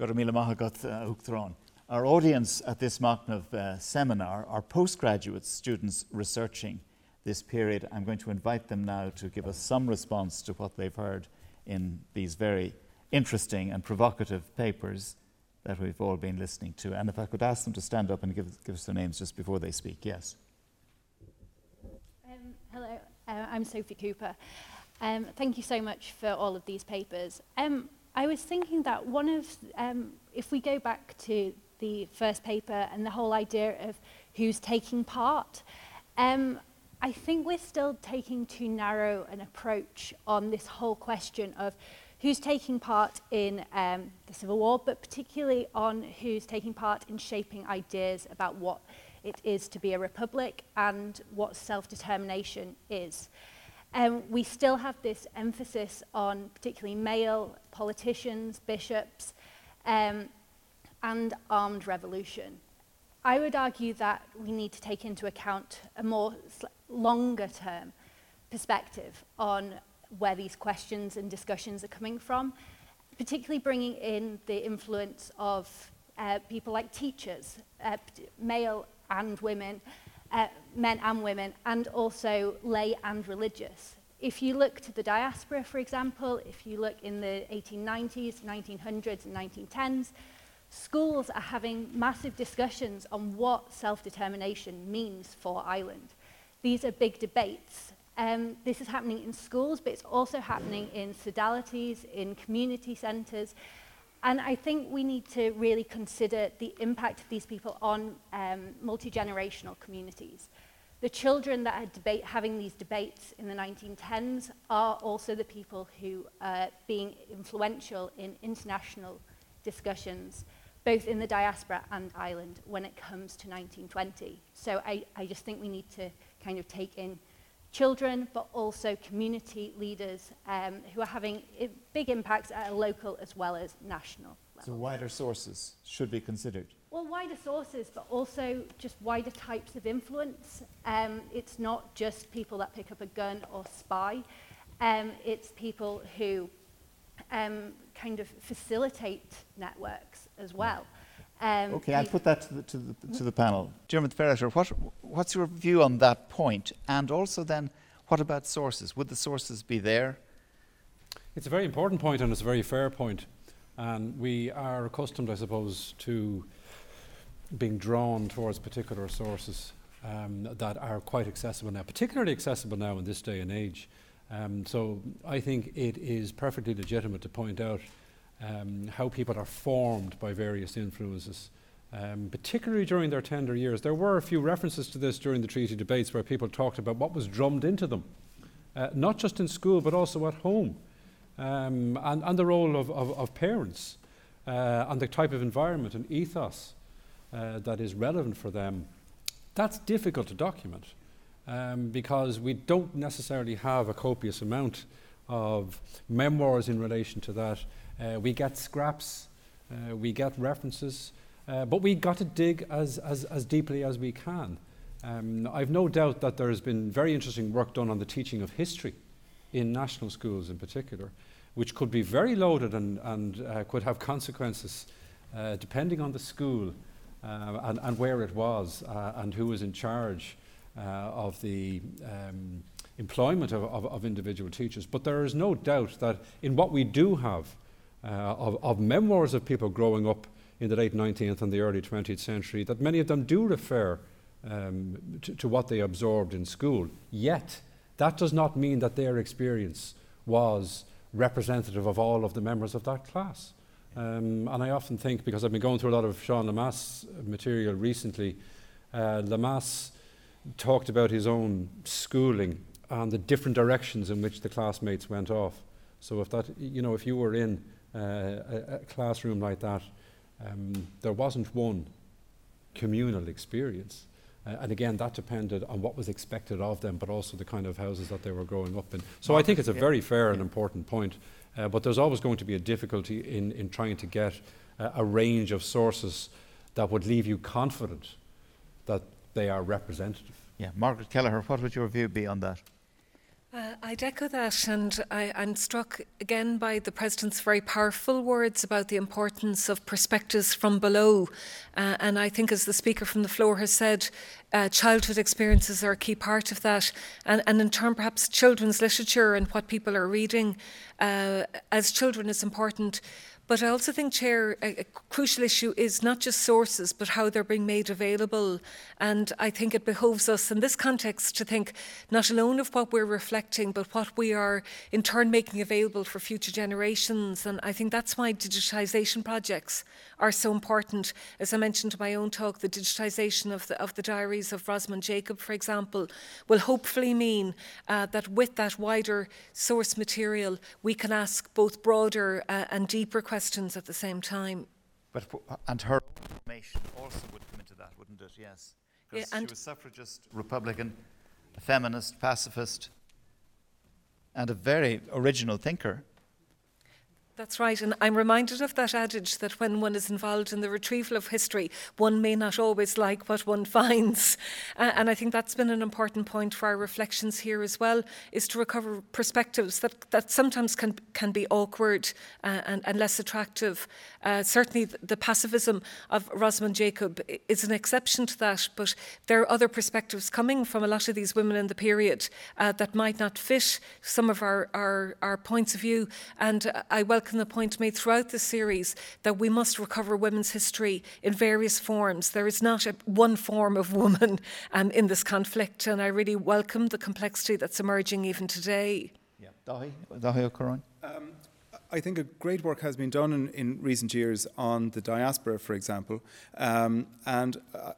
Our audience at this Makhnov seminar are postgraduate students researching this period. I'm going to invite them now to give us some response to what they've heard in these very interesting and provocative papers that we've all been listening to. And if I could ask them to stand up and give us their names just before they speak. Yes. Hello, I'm Sophie Cooper. Thank you so much for all of these papers. I was thinking that one of, if we go back to the first paper and the whole idea of who's taking part, I think we're still taking too narrow an approach on this whole question of who's taking part in the Civil War, but particularly on who's taking part in shaping ideas about what it is to be a republic and what self-determination is. We still have this emphasis on particularly male politicians, bishops, and armed revolution. I would argue that we need to take into account a more longer-term perspective on where these questions and discussions are coming from, particularly bringing in the influence of people like teachers, male and women, men and women, and also lay and religious. If you look to the diaspora, for example, if you look in the 1890s, 1900s, and 1910s, schools are having massive discussions on what self-determination means for Ireland. These are big debates. This is happening in schools, but it's also happening in sodalities, in community centres. And I think we need to really consider the impact of these people on multi-generational communities. The children that are having these debates in the 1910s are also the people who are being influential in international discussions, both in the diaspora and Ireland, when it comes to 1920. So I just think we need to kind of take in children, but also community leaders who are having big impacts at a local as well as national level. So wider sources should be considered? Well, wider sources, but also just wider types of influence. It's not just people that pick up a gun or spy. It's people who kind of facilitate networks as well. Okay, I'll put that to the panel. Diarmaid Ferriter, what's your view on that point? And also then, what about sources? Would the sources be there? It's a very important point, and it's a very fair point. And we are accustomed, I suppose, to being drawn towards particular sources that are quite accessible now, particularly accessible now in this day and age. So I think it is perfectly legitimate to point out how people are formed by various influences, particularly during their tender years. There were a few references to this during the treaty debates where people talked about what was drummed into them, not just in school but also at home, and the role of parents and the type of environment and ethos that is relevant for them. That's difficult to document because we don't necessarily have a copious amount of memoirs in relation to that. We get scraps, we get references, but we got to dig as deeply as we can. I've no doubt that there has been very interesting work done on the teaching of history in national schools in particular, which could be very loaded and could have consequences depending on the school and where it was and who was in charge of the employment of individual teachers. But there is no doubt that in what we do have of memoirs of people growing up in the late 19th and the early 20th century, that many of them do refer to what they absorbed in school. Yet, that does not mean that their experience was representative of all of the members of that class. And I often think, because I've been going through a lot of Sean Lemass material recently, Lemass talked about his own schooling and the different directions in which the classmates went off. So if that, you know, if you were in a classroom like that, there wasn't one communal experience. And again, that depended on what was expected of them, but also the kind of houses that they were growing up in. So I think it's a very fair and important point, but there's always going to be a difficulty in trying to get a range of sources that would leave you confident that they are representative. Yeah, Margaret Kelleher, what would your view be on that? I'd echo that, and I'm struck again by the President's very powerful words about the importance of perspectives from below. And I think, as the Speaker from the floor has said, childhood experiences are a key part of that. And in turn, perhaps children's literature and what people are reading as children is important. But I also think, Chair, a crucial issue is not just sources, but how they're being made available. And I think it behoves us in this context to think not alone of what we're reflecting, but what we are in turn making available for future generations. And I think that's why digitisation projects are so important. As I mentioned in my own talk, the digitisation of the diaries of Rosamond Jacob, for example, will hopefully mean that with that wider source material, we can ask both broader and deeper questions at the same time. But and her information also would come into that, wouldn't it? Yes, because she was suffragist, Republican, a feminist, pacifist, and a very original thinker. That's right, and I'm reminded of that adage that when one is involved in the retrieval of history, one may not always like what one finds. And I think that's been an important point for our reflections here as well, is to recover perspectives that sometimes can be awkward and less attractive. Certainly the pacifism of Rosamond Jacob is an exception to that, but there are other perspectives coming from a lot of these women in the period that might not fit some of our points of view. And I welcome the point made throughout the series that we must recover women's history in various forms. There is not one form of woman in this conflict, and I really welcome the complexity that's emerging even today. Yeah. Daithí Ó Corráin. I think a great work has been done in recent years on the diaspora, for example, and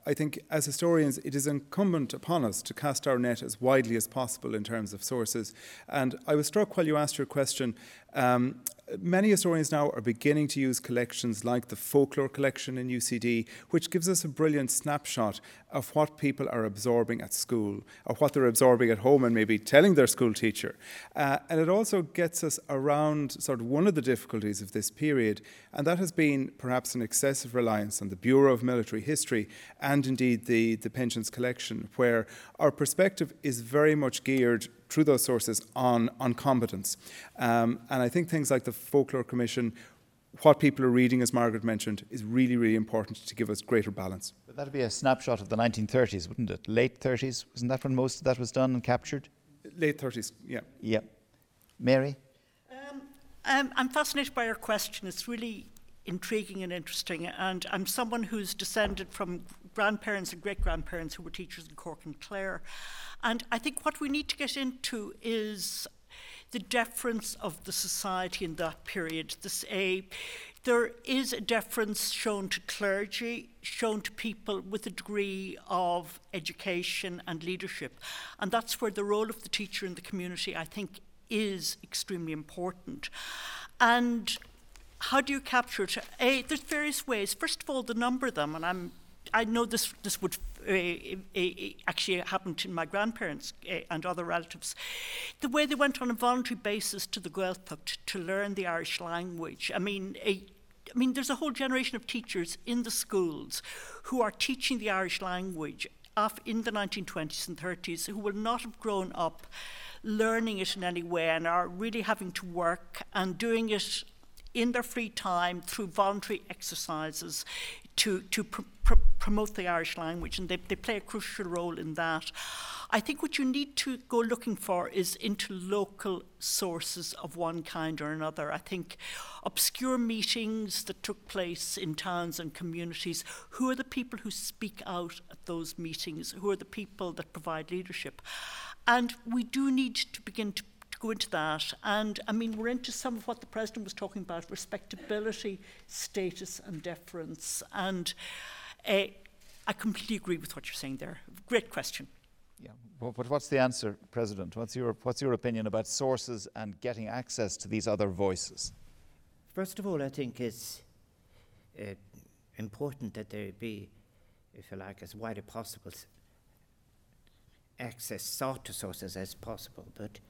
I think as historians it is incumbent upon us to cast our net as widely as possible in terms of sources. And I was struck while you asked your question, many historians now are beginning to use collections like the folklore collection in UCD, which gives us a brilliant snapshot of what people are absorbing at school, or what they're absorbing at home and maybe telling their school teacher. And it also gets us around sort of one of the difficulties of this period, and that has been perhaps an excessive reliance on the Bureau of Military History and indeed the Pensions Collection, where our perspective is very much geared through those sources on combatants. And I think things like the Folklore Commission, what people are reading, as Margaret mentioned, is really, really important to give us greater balance. But that would be a snapshot of the 1930s, wouldn't it? Late 30s, wasn't that when most of that was done and captured? Late 30s, yeah. Yeah. Mary? I'm fascinated by your question. It's really intriguing and interesting. And I'm someone who's descended from grandparents and great-grandparents who were teachers in Cork and Clare. And I think what we need to get into is the deference of the society in that period. There is a deference shown to clergy, shown to people with a degree of education and leadership. And that's where the role of the teacher in the community, I think, is extremely important. And how do you capture it? There's various ways. First of all, the number of them, and I know this would actually happen to my grandparents and other relatives. The way they went on a voluntary basis to the Gaeltacht to learn the Irish language. I mean, there's a whole generation of teachers in the schools who are teaching the Irish language in the 1920s and 30s who will not have grown up learning it in any way and are really having to work and doing it in their free time through voluntary exercises to promote the Irish language, and they play a crucial role in that. I think what you need to go looking for is into local sources of one kind or another. I think obscure meetings that took place in towns and communities, who are the people who speak out at those meetings? Who are the people that provide leadership? And we do need to begin to go into that. And I mean, we're into some of what the President was talking about, respectability, status and deference. And I completely agree with what you're saying there. Great question. Yeah, but what's the answer, President? What's your opinion about sources and getting access to these other voices? First of all, I think it's important that there be, if you like, as wide as possible access sought to sources as possible. But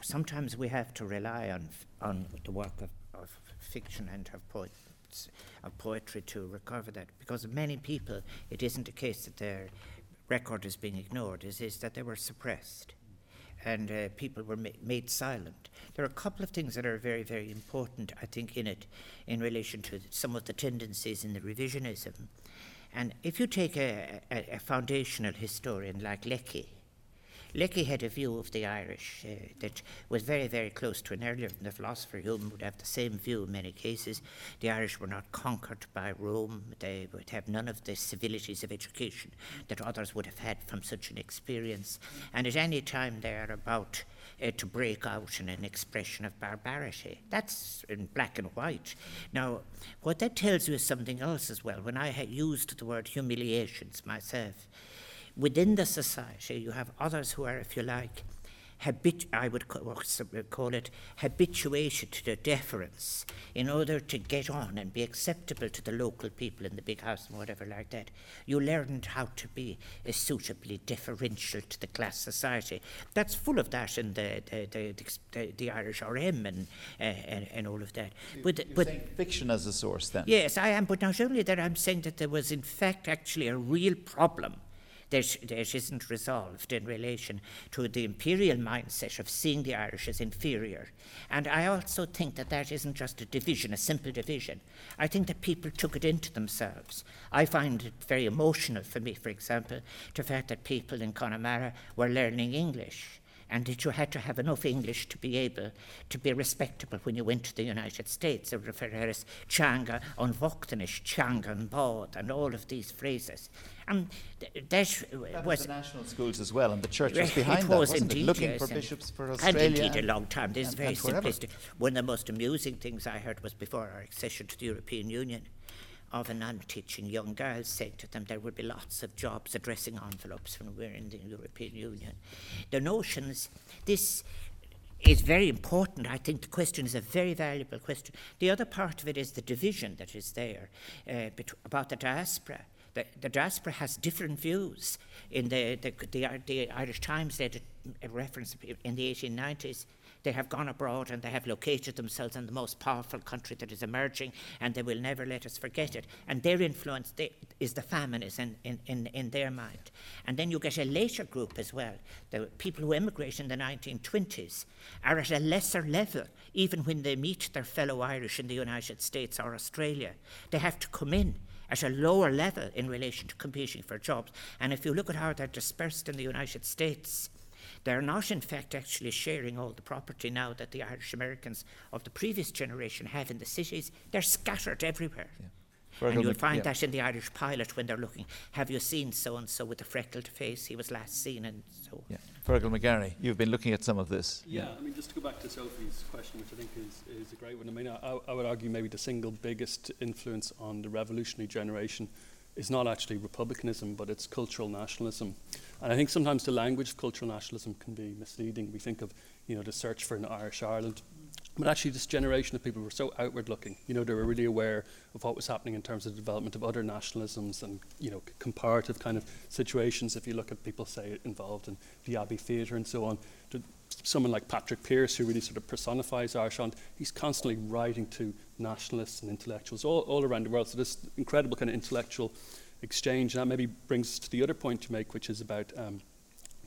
sometimes we have to rely on the work of fiction and of poetry to recover that, because many people, it isn't the case that their record is being ignored, it is that they were suppressed. and people were made silent. There are a couple of things that are very, very important, I think, in it, in relation to some of the tendencies in the revisionism. And if you take a foundational historian like Leckie, Leckie had a view of the Irish that was very, very close to an earlier one. The philosopher Hume would have the same view in many cases. The Irish were not conquered by Rome. They would have none of the civilities of education that others would have had from such an experience. And at any time they are about to break out in an expression of barbarity. That's in black and white. Now, what that tells you is something else as well. When I had used the word humiliations myself, within the society, you have others who are, if you like, I would call it habituated to the deference in order to get on and be acceptable to the local people in the big house and whatever like that. You learned how to be suitably deferential to the class society. That's full of that in the Irish RM and all of that. You're saying fiction as a source then? Yes, I am, but not only that, I'm saying that there was in fact actually a real problem that isn't resolved in relation to the imperial mindset of seeing the Irish as inferior. And I also think that isn't just a division, a simple division. I think that people took it into themselves. I find it very emotional for me, for example, the fact that people in Connemara were learning English, and that you had to have enough English to be able to be respectable when you went to the United States. I refer to as Changa on Vochtanish, Changa on Bod, and all of these phrases. And that was the national schools as well, and the church was behind it was that, wasn't indeed, it? Looking yes, for bishops for Australia. And indeed a long time. This is very simplistic. One of the most amusing things I heard was before our accession to the European Union, of a non-teaching young girl saying to them there will be lots of jobs addressing envelopes when we're in the European Union. The notions, this is very important. I think the question is a very valuable question. The other part of it is the division that is there about the diaspora. The diaspora has different views. In the Irish Times, they had a reference in the 1890s. They have gone abroad and they have located themselves in the most powerful country that is emerging, and they will never let us forget it. And their influence is the famines in their mind. And then you get a later group as well. The people who emigrate in the 1920s are at a lesser level, even when they meet their fellow Irish in the United States or Australia. They have to come in at a lower level in relation to competing for jobs. And if you look at how they're dispersed in the United States, they're not, in fact, actually sharing all the property now that the Irish Americans of the previous generation have in the cities. They're scattered everywhere. Yeah. And you'll find that in the Irish Pilot when they're looking, have you seen so-and-so with the freckled face? He was last seen, and so on. Yeah. Fergal McGarry, you've been looking at some of this. Yeah, I mean, just to go back to Sophie's question, which I think is a great one. I mean, I would argue maybe the single biggest influence on the revolutionary generation is not actually republicanism, but it's cultural nationalism. And I think sometimes the language of cultural nationalism can be misleading. We think of, the search for an Irish Ireland. But actually this generation of people were so outward looking, they were really aware of what was happening in terms of the development of other nationalisms and, comparative kind of situations. If you look at people, say, involved in the Abbey Theatre and so on, someone like Patrick Pearse, who really sort of personifies Irish Ireland, he's constantly writing to nationalists and intellectuals all around the world. So this incredible kind of intellectual exchange, and that maybe brings us to the other point to make, which is about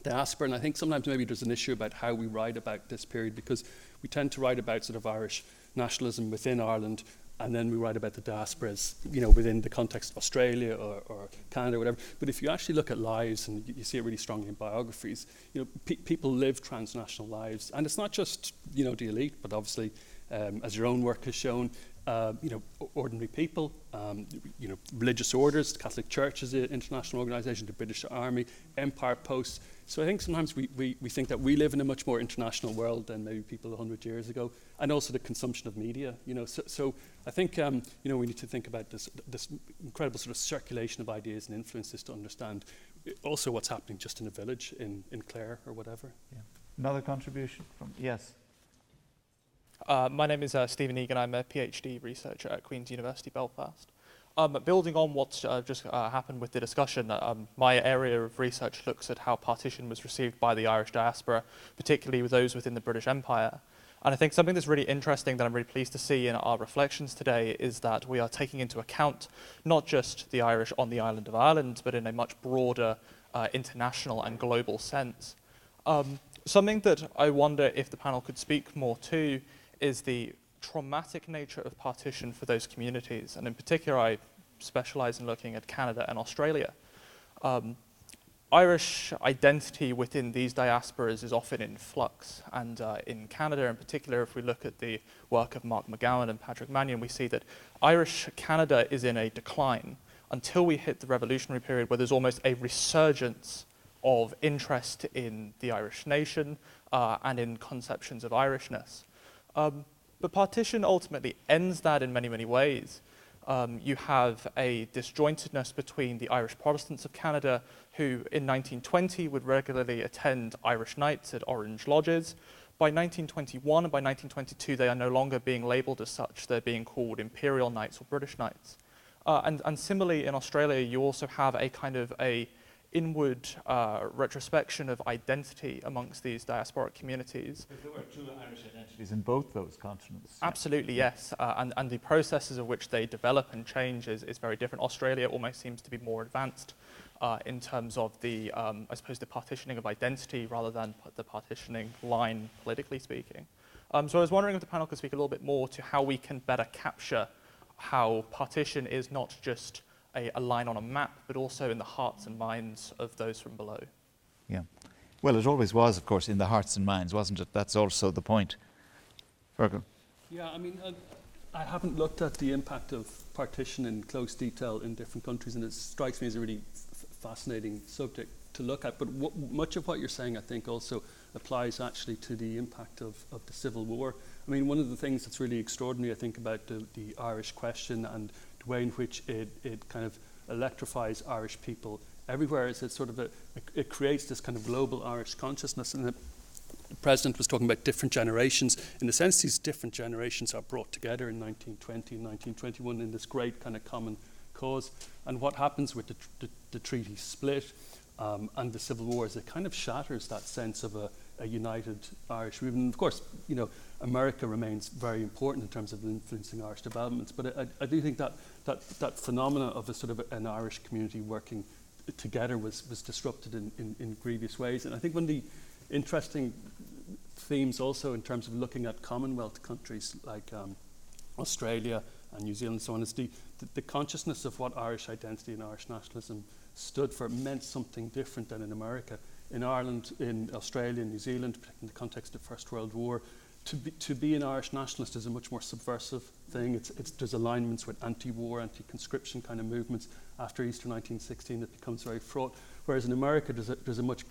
diaspora. And I think sometimes maybe there's an issue about how we write about this period, because we tend to write about sort of Irish nationalism within Ireland, and then we write about the diasporas, within the context of Australia or Canada or whatever. But if you actually look at lives, and you see it really strongly in biographies, people live transnational lives. And it's not just, the elite, but obviously, as your own work has shown, ordinary people, religious orders, the Catholic Church is an international organisation, the British Army, Empire Posts. So I think sometimes we think that we live in a much more international world than maybe people 100 years ago, and also the consumption of media. So I think we need to think about this incredible sort of circulation of ideas and influences to understand also what's happening just in a village in Clare or whatever. Yeah. Another contribution from yes. My name is Stephen Egan. I'm a PhD researcher at Queen's University Belfast. Building on what's just happened with the discussion, my area of research looks at how partition was received by the Irish diaspora, particularly with those within the British Empire. And I think something that's really interesting that I'm really pleased to see in our reflections today is that we are taking into account not just the Irish on the island of Ireland, but in a much broader international and global sense. Something that I wonder if the panel could speak more to is the traumatic nature of partition for those communities, and in particular I specialise in looking at Canada and Australia. Irish identity within these diasporas is often in flux, and in Canada in particular, if we look at the work of Mark McGowan and Patrick Mannion, we see that Irish Canada is in a decline until we hit the revolutionary period, where there's almost a resurgence of interest in the Irish nation and in conceptions of Irishness. But partition ultimately ends that in many, many ways. You have a disjointedness between the Irish Protestants of Canada, who in 1920 would regularly attend Irish nights at Orange Lodges. By 1921 and by 1922, they are no longer being labelled as such. They're being called Imperial Knights or British Knights. And similarly, in Australia, you also have a kind of a inward retrospection of identity amongst these diasporic communities. But there were two Irish identities in both those continents. Absolutely, yes. And the processes of which they develop and change is very different. Australia almost seems to be more advanced in terms of the, I suppose, the partitioning of identity rather than the partitioning line, politically speaking. So I was wondering if the panel could speak a little bit more to how we can better capture how partition is not just a line on a map, but also in the hearts and minds of those from below. Yeah. Well, it always was, of course, in the hearts and minds, wasn't it? That's also the point. Fergal. Yeah, I mean, I haven't looked at the impact of partition in close detail in different countries, and it strikes me as a really fascinating subject to look at. But much of what you're saying, I think, also applies actually to the impact of the Civil War. I mean, one of the things that's really extraordinary, I think, about the Irish question and the way in which it kind of electrifies Irish people everywhere is it sort of it creates this kind of global Irish consciousness. And the president was talking about different generations. In a sense, these different generations are brought together in 1920 and 1921 in this great kind of common cause. And what happens with the treaty split and the Civil War is it kind of shatters that sense of a united Irish movement. And of course, you know, America remains very important in terms of influencing Irish developments, but I do think that phenomena of a sort of an Irish community working together was disrupted in grievous ways. And I think one of the interesting themes also in terms of looking at Commonwealth countries like Australia and New Zealand and so on is the consciousness of what Irish identity and Irish nationalism stood for meant something different than in America. In Ireland, in Australia, and New Zealand, particularly in the context of the First World War, to be an Irish nationalist is a much more subversive thing. There's alignments with anti-war, anti-conscription kind of movements. After Easter 1916, it becomes very fraught. Whereas in America, there's a much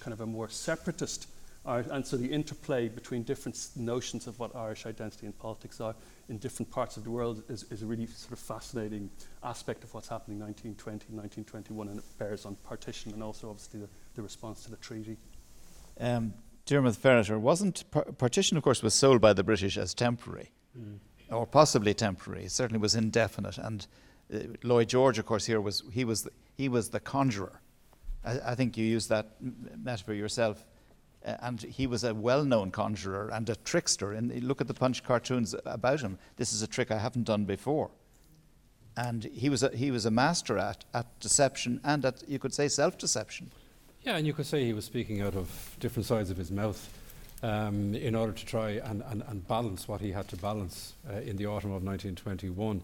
kind of a more separatist Irish, and so the interplay between different notions of what Irish identity and politics are in different parts of the world is a really sort of fascinating aspect of what's happening in 1920, 1921, and it bears on partition and also obviously the response to the treaty. Diarmaid Ferriter, wasn't partition, of course, was sold by the British as temporary, or possibly temporary. It certainly was indefinite. And Lloyd George, of course, here was the conjurer. I think you used that metaphor yourself. And he was a well-known conjurer and a trickster. And look at the Punch cartoons about him. This is a trick I haven't done before. And he was a master at deception and at, you could say, self-deception. Yeah, and you could say he was speaking out of different sides of his mouth in order to try and balance what he had to balance in the autumn of 1921.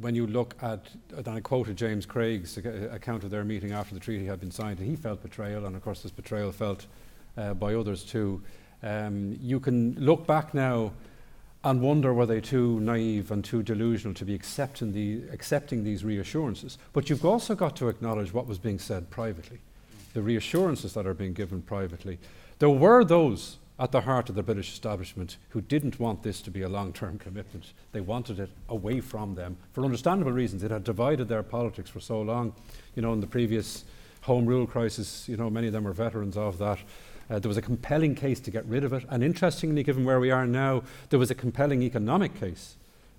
When you look at, and I quoted James Craig's account of their meeting after the treaty had been signed, and he felt betrayal, and of course this betrayal felt by others too. You can look back now and wonder, were they too naive and too delusional to be accepting these reassurances? But you've also got to acknowledge what was being said privately, the reassurances that are being given privately. There were those at the heart of the British establishment who didn't want this to be a long-term commitment. They wanted it away from them for understandable reasons. It had divided their politics for so long. You know, in the previous Home Rule crisis, you know, many of them were veterans of that. There was a compelling case to get rid of it, and interestingly, given where we are now, there was a compelling economic case.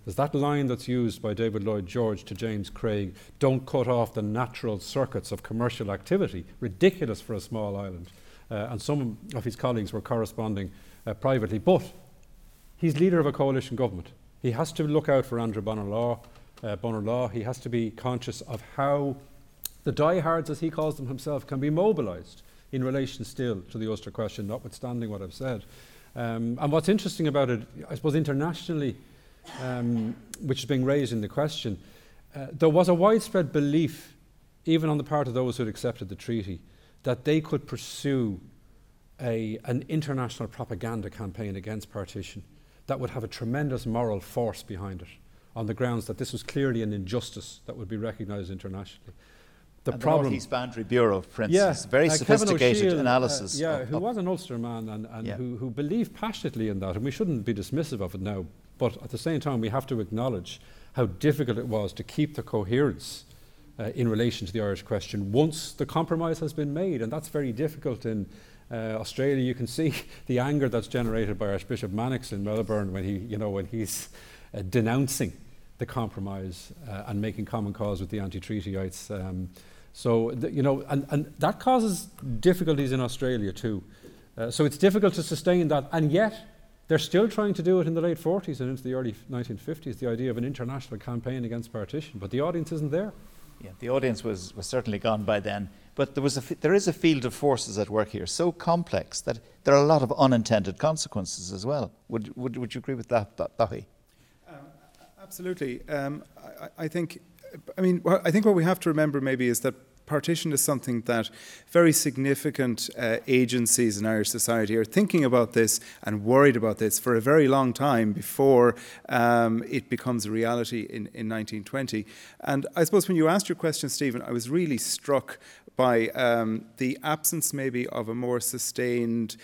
There's that line that's used by David Lloyd George to James Craig, don't cut off the natural circuits of commercial activity. Ridiculous for a small island. And some of his colleagues were corresponding privately, but he's leader of a coalition government. He has to look out for Andrew Bonar Law. He has to be conscious of how the diehards, as he calls them himself, can be mobilised. in relation still to the Ulster question, notwithstanding what I've said. And what's interesting about it, I suppose internationally, which is being raised in the question, there was a widespread belief, even on the part of those who had accepted the treaty, that they could pursue an international propaganda campaign against partition that would have a tremendous moral force behind it, on the grounds that this was clearly an injustice that would be recognised internationally. The Northeast Boundary Bureau, for instance, very sophisticated analysis. Who was an Ulster man and who believed passionately in that, and we shouldn't be dismissive of it now, but at the same time we have to acknowledge how difficult it was to keep the coherence in relation to the Irish question once the compromise has been made, and that's very difficult in Australia. You can see the anger that's generated by Archbishop Mannix in Melbourne when he's denouncing the compromise and making common cause with the anti-treatyites. So that causes difficulties in Australia too. So it's difficult to sustain that, and yet they're still trying to do it in the late 40s and into the early 1950s, the idea of an international campaign against partition, but the audience isn't there. Yeah, the audience was certainly gone by then, but there is a field of forces at work here so complex that there are a lot of unintended consequences as well. Would you agree with that, Daithí? Absolutely. I think what we have to remember maybe is that partition is something that very significant agencies in Irish society are thinking about this and worried about this for a very long time before it becomes a reality in 1920. And I suppose when you asked your question, Stephen, I was really struck by the absence maybe of a more sustained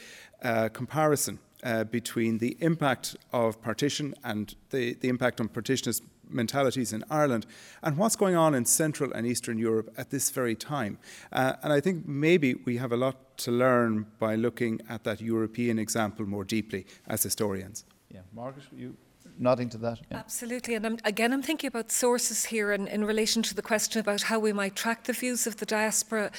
comparison between the impact of partition and the impact on partitionist mentalities in Ireland and what's going on in Central and Eastern Europe at this very time. And I think maybe we have a lot to learn by looking at that European example more deeply as historians. Yeah, Margaret, you nodding to that? Yeah. Absolutely, and I'm thinking about sources here in relation to the question about how we might track the views of the diaspora.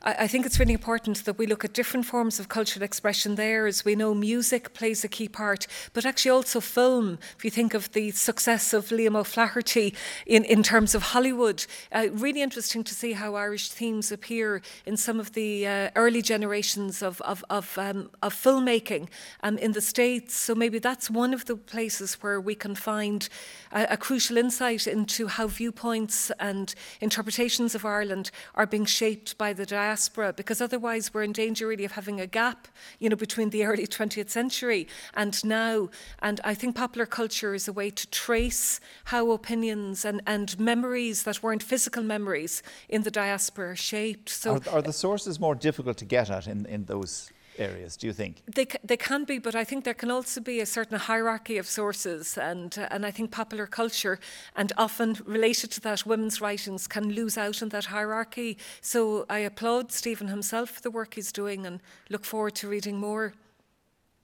I think it's really important that we look at different forms of cultural expression there. As we know, music plays a key part, but actually also film. If you think of the success of Liam O'Flaherty in terms of Hollywood, really interesting to see how Irish themes appear in some of the early generations of filmmaking in the States. So maybe that's one of the places where we can find a crucial insight into how viewpoints and interpretations of Ireland are being shaped by the diaspora. Because otherwise we're in danger really of having a gap, between the early 20th century and now. And I think popular culture is a way to trace how opinions and memories that weren't physical memories in the diaspora are shaped. So are the sources more difficult to get at in those areas, do you think? They can be, but I think there can also be a certain hierarchy of sources, and I think popular culture, and often related to that, women's writings can lose out on that hierarchy. So I applaud Stephen himself for the work he's doing, and look forward to reading more.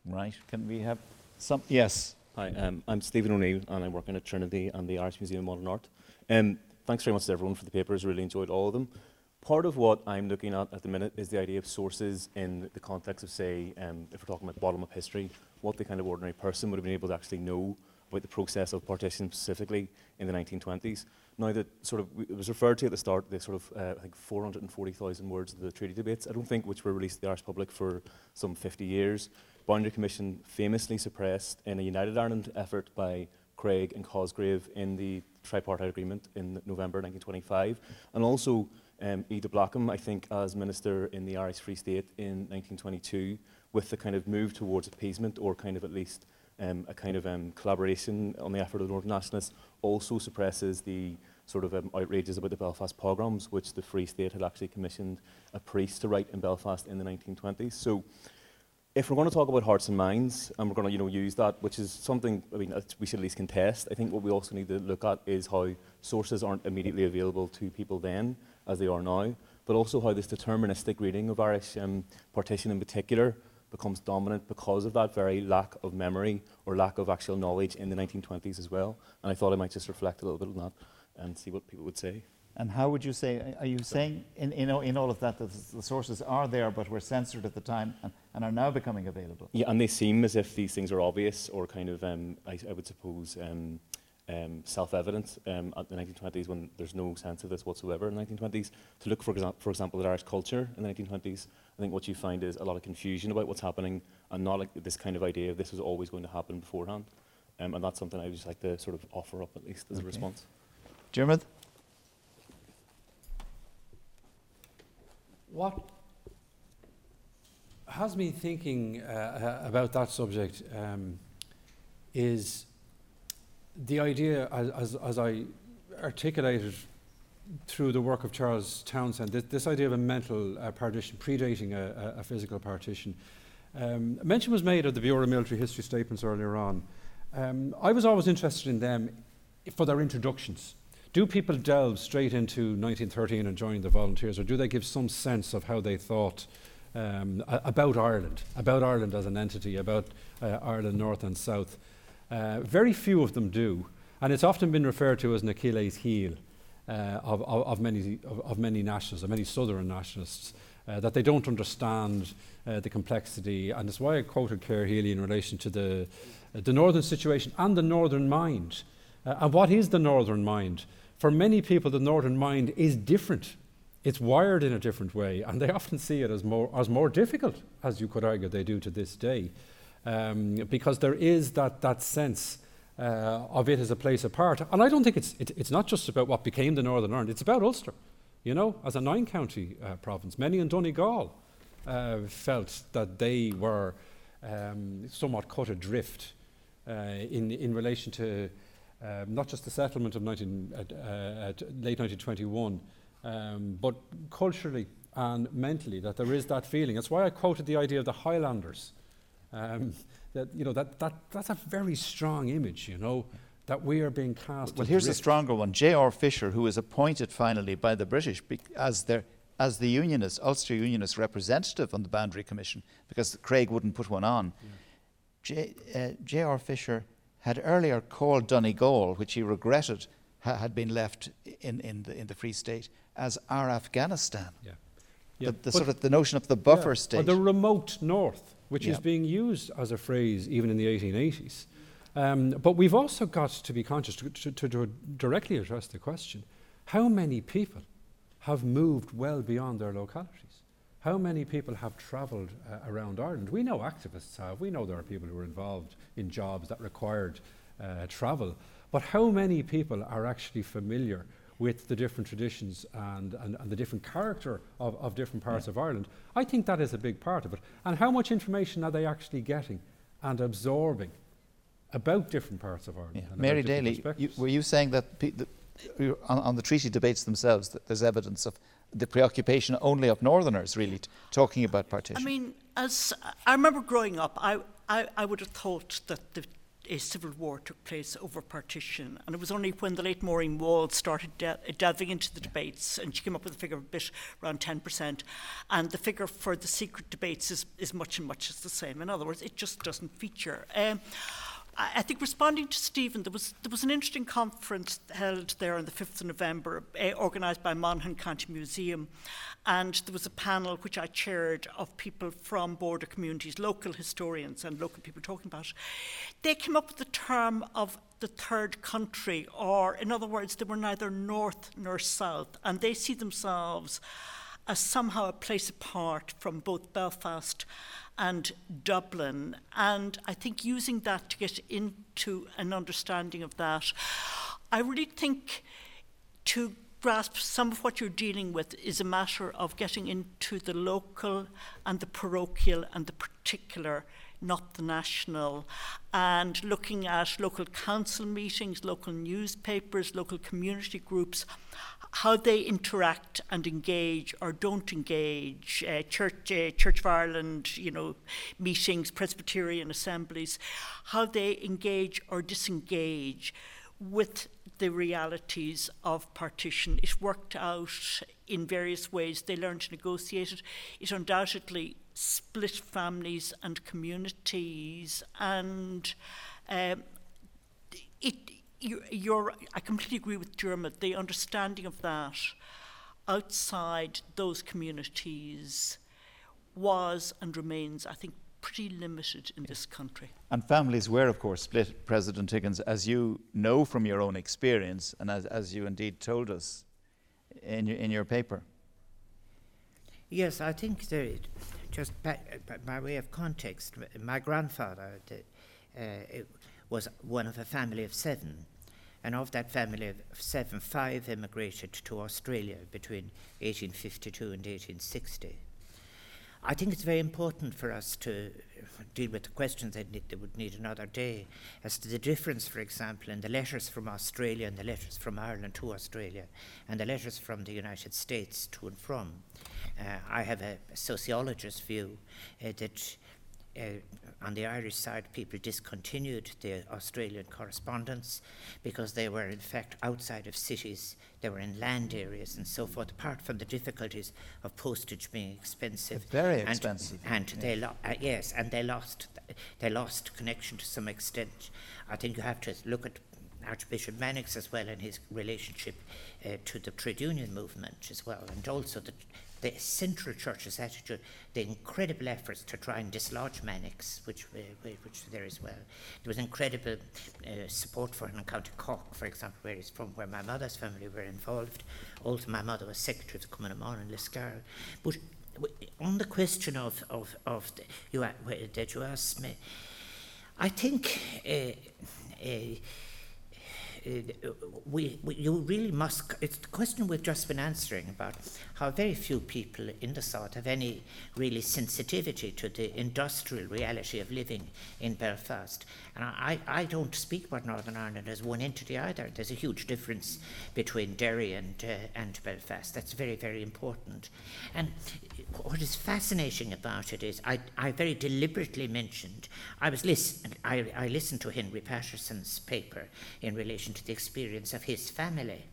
Right, can we have some? Yes. Hi, I'm Stephen O'Neill, and I work in at Trinity and the Irish Museum of Modern Art. Thanks very much to everyone for the papers, really enjoyed all of them. Part of what I'm looking at the minute is the idea of sources in the context of, say, if we're talking about bottom-up history, what the kind of ordinary person would have been able to actually know about the process of partition specifically in the 1920s. Now that sort of it was referred to at the start, the sort of I think 440,000 words of the treaty debates, I don't think, which were released to the Irish public for some 50 years. Boundary Commission famously suppressed in a United Ireland effort by Craig and Cosgrave in the Tripartite Agreement in November 1925, and also Eda Blockham, I think, as Minister in the Irish Free State in 1922, with the kind of move towards appeasement, or kind of at least a kind of collaboration on the effort of the Northern Nationalists, also suppresses the sort of outrages about the Belfast pogroms, which the Free State had actually commissioned a priest to write in Belfast in the 1920s. So if we're going to talk about hearts and minds, and we're going to use that, which is something we should at least contest, I think what we also need to look at is how sources aren't immediately available to people then, as they are now, but also how this deterministic reading of Irish partition in particular becomes dominant because of that very lack of memory or lack of actual knowledge in the 1920s as well. And I thought I might just reflect a little bit on that and see what people would say. And how would you say, are you saying in all of that the sources are there but were censored at the time and are now becoming available? Yeah, and they seem as if these things are obvious or kind of, I would suppose, self-evident at the 1920s when there's no sense of this whatsoever in the 1920s. To look, for example, at Irish culture in the 1920s, I think what you find is a lot of confusion about what's happening and not like this kind of idea of this was always going to happen beforehand. And that's something I would just like to sort of offer up at least as a response. Diarmaid? What has me thinking about that subject is the idea, as I articulated through the work of Charles Townsend, this idea of a mental partition predating a physical partition. Mention was made of the Bureau of Military History statements earlier on. I was always interested in them for their introductions. Do people delve straight into 1913 and join the volunteers, or do they give some sense of how they thought about Ireland as an entity, about Ireland North and South? Very few of them do, and it's often been referred to as an Achilles' heel of many nationalists, of many Southern nationalists, that they don't understand the complexity, and that's why I quoted Claire Healy in relation to the Northern situation and the Northern mind. And what is the Northern mind? For many people, the Northern mind is different. It's wired in a different way, and they often see it as more difficult, as you could argue they do to this day. Because there is that sense of it as a place apart, and I don't think it's not just about what became the Northern Ireland. It's about Ulster, as a 9-county province. Many in Donegal felt that they were somewhat cut adrift in relation to not just the settlement of late 1921, but culturally and mentally, that there is that feeling. That's why I quoted the idea of the Highlanders. That's a very strong image, that we are being cast. Well, here's a stronger one. J. R. Fisher, who was appointed finally by the British as the Unionist, Ulster Unionist representative on the Boundary Commission, because Craig wouldn't put one on. Yeah. J. R. Fisher had earlier called Donegal, which he regretted had been left in the Free State, as our Afghanistan. Yeah. Yeah. The notion of the buffer state. Or the remote north, which is being used as a phrase even in the 1880s. But we've also got to be conscious, to directly address the question, how many people have moved well beyond their localities? How many people have travelled around Ireland? We know activists have. We know there are people who are involved in jobs that required travel. But how many people are actually familiar with the different traditions and the different character of different parts of Ireland? I think that is a big part of it. And how much information are they actually getting and absorbing about different parts of Ireland? Yeah. Mary Daly, were you saying that on the treaty debates themselves that there's evidence of the preoccupation only of Northerners really talking about partition? I mean, as I remember growing up, I would have thought that a civil war took place over partition, and it was only when the late Maureen Wall started delving into the debates, and she came up with a figure of a bit around 10%, and the figure for the secret debates is much as the same. In other words, it just doesn't feature. I think responding to Stephen, there was an interesting conference held there on the 5th of November, organised by Monaghan County Museum, and there was a panel which I chaired of people from border communities, local historians and local people talking about it. They came up with the term of the third country, or in other words, they were neither north nor south, and they see themselves as somehow a place apart from both Belfast and Dublin. And I think using that to get into an understanding of that, I really think to grasp some of what you're dealing with is a matter of getting into the local and the parochial and the particular, not the national, and looking at local council meetings, local newspapers, local community groups, how they interact and engage or don't engage, Church of Ireland, meetings, Presbyterian assemblies, how they engage or disengage with the realities of partition. It worked out in various ways. They learned to negotiate it. It undoubtedly split families and communities, and I completely agree with Diarmaid. The understanding of that outside those communities was and remains, I think, pretty limited in this country. And families were, of course, split, President Higgins, as you know from your own experience, and as you indeed told us in your paper. Yes, I think that, just by way of context, my grandfather was one of a family of seven. And of that family of seven, five emigrated to Australia between 1852 and 1860. I think it's very important for us to deal with the questions that would need another day as to the difference, for example, in the letters from Australia and the letters from Ireland to Australia and the letters from the United States to and from. I have a sociologist's view that on the Irish side, people discontinued the Australian correspondence because they were, in fact, outside of cities. They were in land areas and so forth, apart from the difficulties of postage being expensive. Very expensive. And they lost connection to some extent. I think you have to look at Archbishop Mannix as well and his relationship to the trade union movement as well, and also the central church's attitude, the incredible efforts to try and dislodge Mannix, which there as well. There was incredible support for him in County Cork, for example, where he's from, where my mother's family were involved. Also, my mother was secretary of the Cumann na Món in Liscarl. But on the question that you asked me, I think you really must. It's the question we've just been answering about how very few people in the South have any really sensitivity to the industrial reality of living in Belfast. And I don't speak about Northern Ireland as one entity either. There's a huge difference between Derry and Belfast. That's very, very important. And what is fascinating about it is I very deliberately mentioned I listened to Henry Patterson's paper in relation to the experience of his family.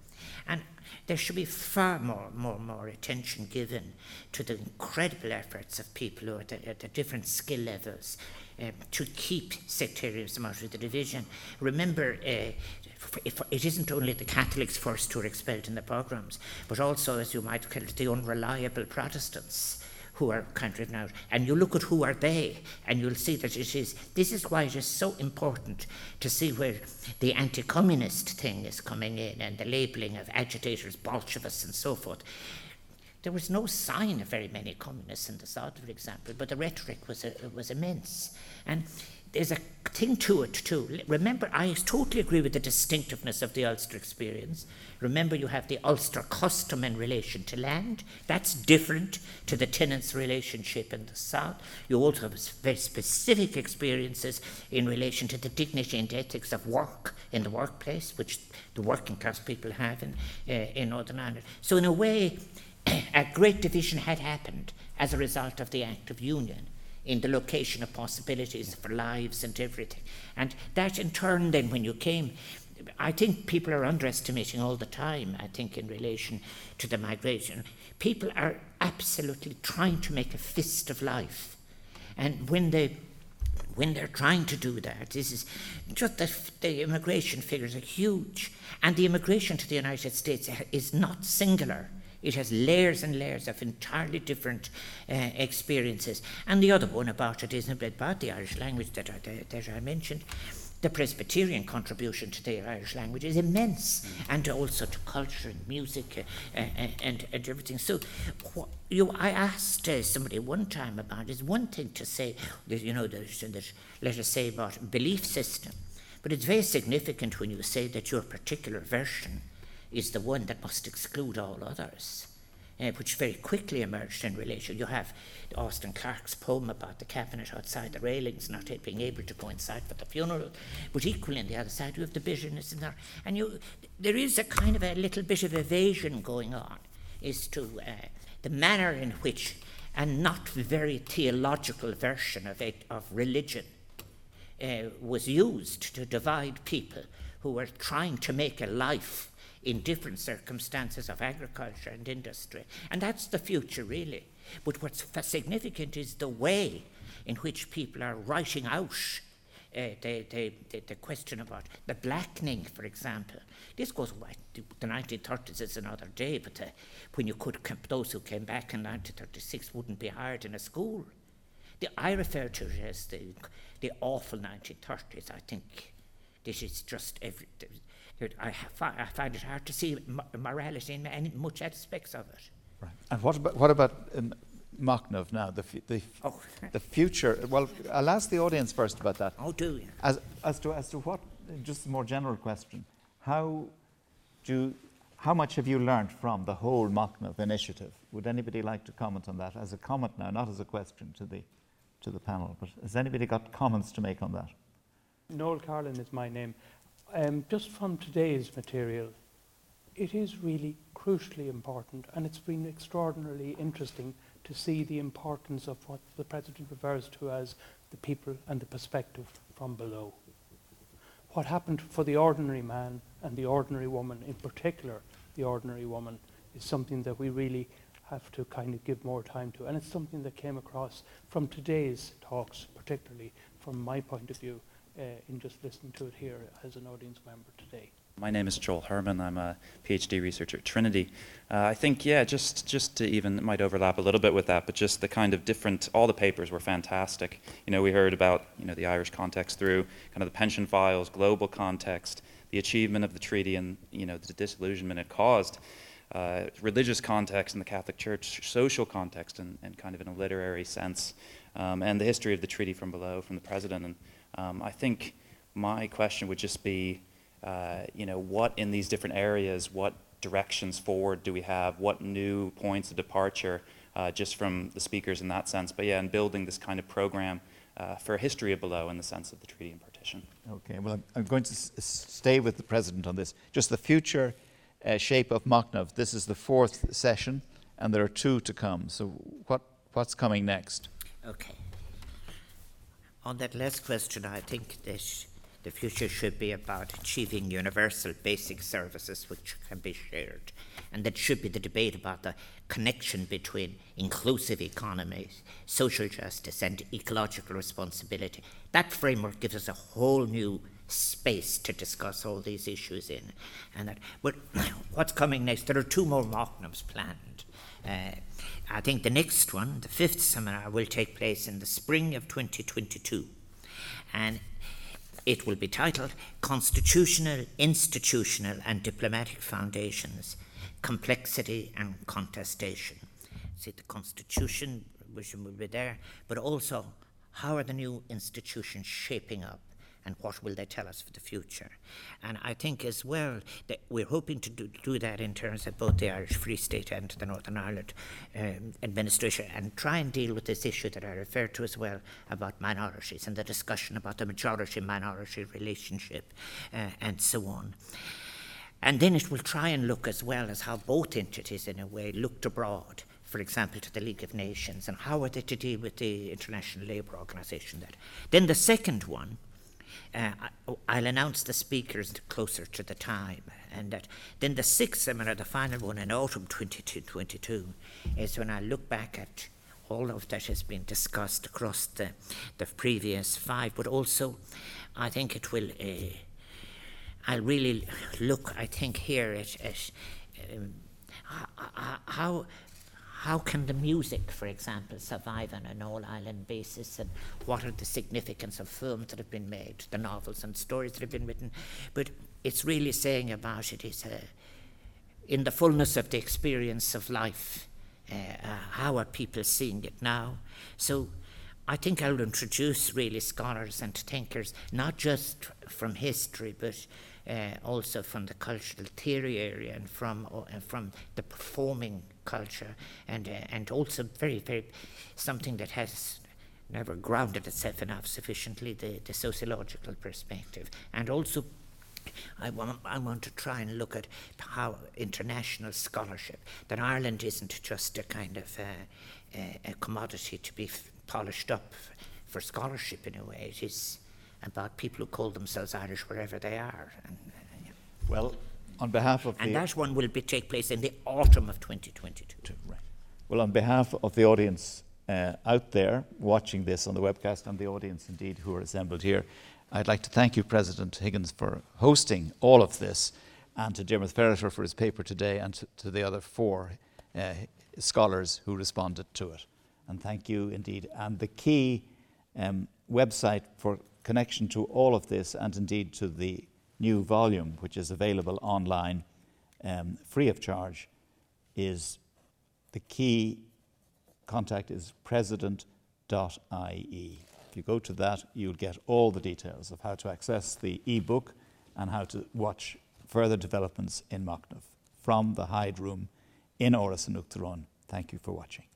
And there should be far more attention given to the incredible efforts of people who are at the different skill levels to keep sectarianism out of the division. Remember, it isn't only the Catholics first who are expelled in the pogroms, but also, as you might call it, the unreliable Protestants who are kind of now, and you look at who are they, and you'll see that it is. This is why it is so important to see where the anti-communist thing is coming in and the labelling of agitators, Bolshevists, and so forth. There was no sign of very many communists in the South, for example, but the rhetoric was immense. And there's a thing to it too. Remember, I totally agree with the distinctiveness of the Ulster experience. Remember, you have the Ulster custom in relation to land. That's different to the tenants' relationship in the South. You also have very specific experiences in relation to the dignity and ethics of work in the workplace, which the working class people have in Northern Ireland. So in a way, a great division had happened as a result of the Act of Union, in the location of possibilities for lives and everything. And that in turn then, when you came, I think people are underestimating all the time, I think, in relation to the migration. People are absolutely trying to make a fist of life. And when they're trying to do that, this is just the immigration figures are huge. And the immigration to the United States is not singular. It has layers and layers of entirely different experiences. And the other one about it is about the Irish language that I mentioned. The Presbyterian contribution to the Irish language is immense, and also to culture and music and everything. So I asked somebody one time about it's one thing to say, let us say about belief system, but it's very significant when you say that your particular version is the one that must exclude all others, which very quickly emerged in relation. You have Austin Clark's poem about the cabinet outside the railings not being able to go inside for the funeral, but equally on the other side you have the bitterness and that. And there is a kind of a little bit of evasion going on as to the manner in which a not very theological version of religion was used to divide people who were trying to make a life in different circumstances of agriculture and industry. And that's the future, really. But what's significant is the way in which people are writing out the question about the blackening, for example. This goes back to the 1930s is another day, but when those who came back in 1936 wouldn't be hired in a school. I refer to it as the awful 1930s. I think this is just I find it hard to see morality in any much aspects of it. Right. And what about Makhnov now? The future. Well, I'll ask the audience first about that. Oh, do you? As to what? Just a more general question. How much have you learned from the whole Makhnov initiative? Would anybody like to comment on that? As a comment now, not as a question to the panel, but has anybody got comments to make on that? Noel Carlin is my name. Just from today's material, it is really crucially important, and it's been extraordinarily interesting to see the importance of what the President refers to as the people and the perspective from below. What happened for the ordinary man and the ordinary woman, in particular the ordinary woman, is something that we really have to kind of give more time to. And it's something that came across from today's talks, particularly from my point of view, in just listening to it here as an audience member today. My name is Joel Herman. I'm a PhD researcher at Trinity. I think, just to even, it might overlap a little bit with that, but just the kind of different, all the papers were fantastic. You know, we heard about, the Irish context through kind of the pension files, global context, the achievement of the treaty and, the disillusionment it caused, religious context in the Catholic Church, social context and kind of in a literary sense, and the history of the treaty from below, from the President. And I think my question would just be, what in these different areas, what directions forward do we have, what new points of departure, just from the speakers in that sense, but and building this kind of program for a history of below in the sense of the treaty and partition. Okay, well, I'm going to stay with the President on this. Just the future shape of Makhnov. This is the fourth session, and there are two to come. So what's coming next? Okay. On that last question, I think this. The future should be about achieving universal basic services which can be shared. And that should be the debate about the connection between inclusive economies, social justice, and ecological responsibility. That framework gives us a whole new space to discuss all these issues in. And that, but what's coming next? There are two more Makhnovs planned. I think the next one, the fifth seminar, will take place in the spring of 2022. And it will be titled Constitutional, Institutional and Diplomatic Foundations, Complexity and Contestation. See, the Constitution will be there, but also how are the new institutions shaping up and what will they tell us for the future? And I think as well that we're hoping to do that in terms of both the Irish Free State and the Northern Ireland administration, and try and deal with this issue that I referred to as well about minorities and the discussion about the majority-minority relationship and so on. And then it will try and look as well as how both entities in a way looked abroad, for example, to the League of Nations, and how are they to deal with the International Labour Organization. Then the second one, I'll announce the speakers closer to the time, and that then the sixth seminar, the final one in autumn 2022, is when I look back at all of that has been discussed across the previous five, but also I think it will, I'll really look, I think, here at how can the music, for example, survive on an all-island basis, and what are the significance of films that have been made, the novels and stories that have been written? But it's really saying about it is, in the fullness of the experience of life, how are people seeing it now? So I think I'll introduce really scholars and thinkers, not just from history, but also from the cultural theory area and from the performing culture, and also very, very something that has never grounded itself enough sufficiently, the sociological perspective. And also I want to try and look at how international scholarship, that Ireland isn't just a kind of a commodity to be polished up for scholarship in a way. It is about people who call themselves Irish wherever they are. And, well, on behalf of and that one will take place in the autumn of 2022. Right. Well, on behalf of the audience out there watching this on the webcast, and the audience indeed who are assembled here, I'd like to thank you, President Higgins, for hosting all of this, and to Diarmaid Ferriter for his paper today, and to the other four scholars who responded to it. and thank you indeed. And the key website for connection to all of this, and indeed to the new volume, which is available online free of charge, is the key contact is president.ie. If you go to that, you'll get all the details of how to access the e-book and how to watch further developments in Makhnov from the Hyde Room in Áras an Uachtaráin. Thank you for watching.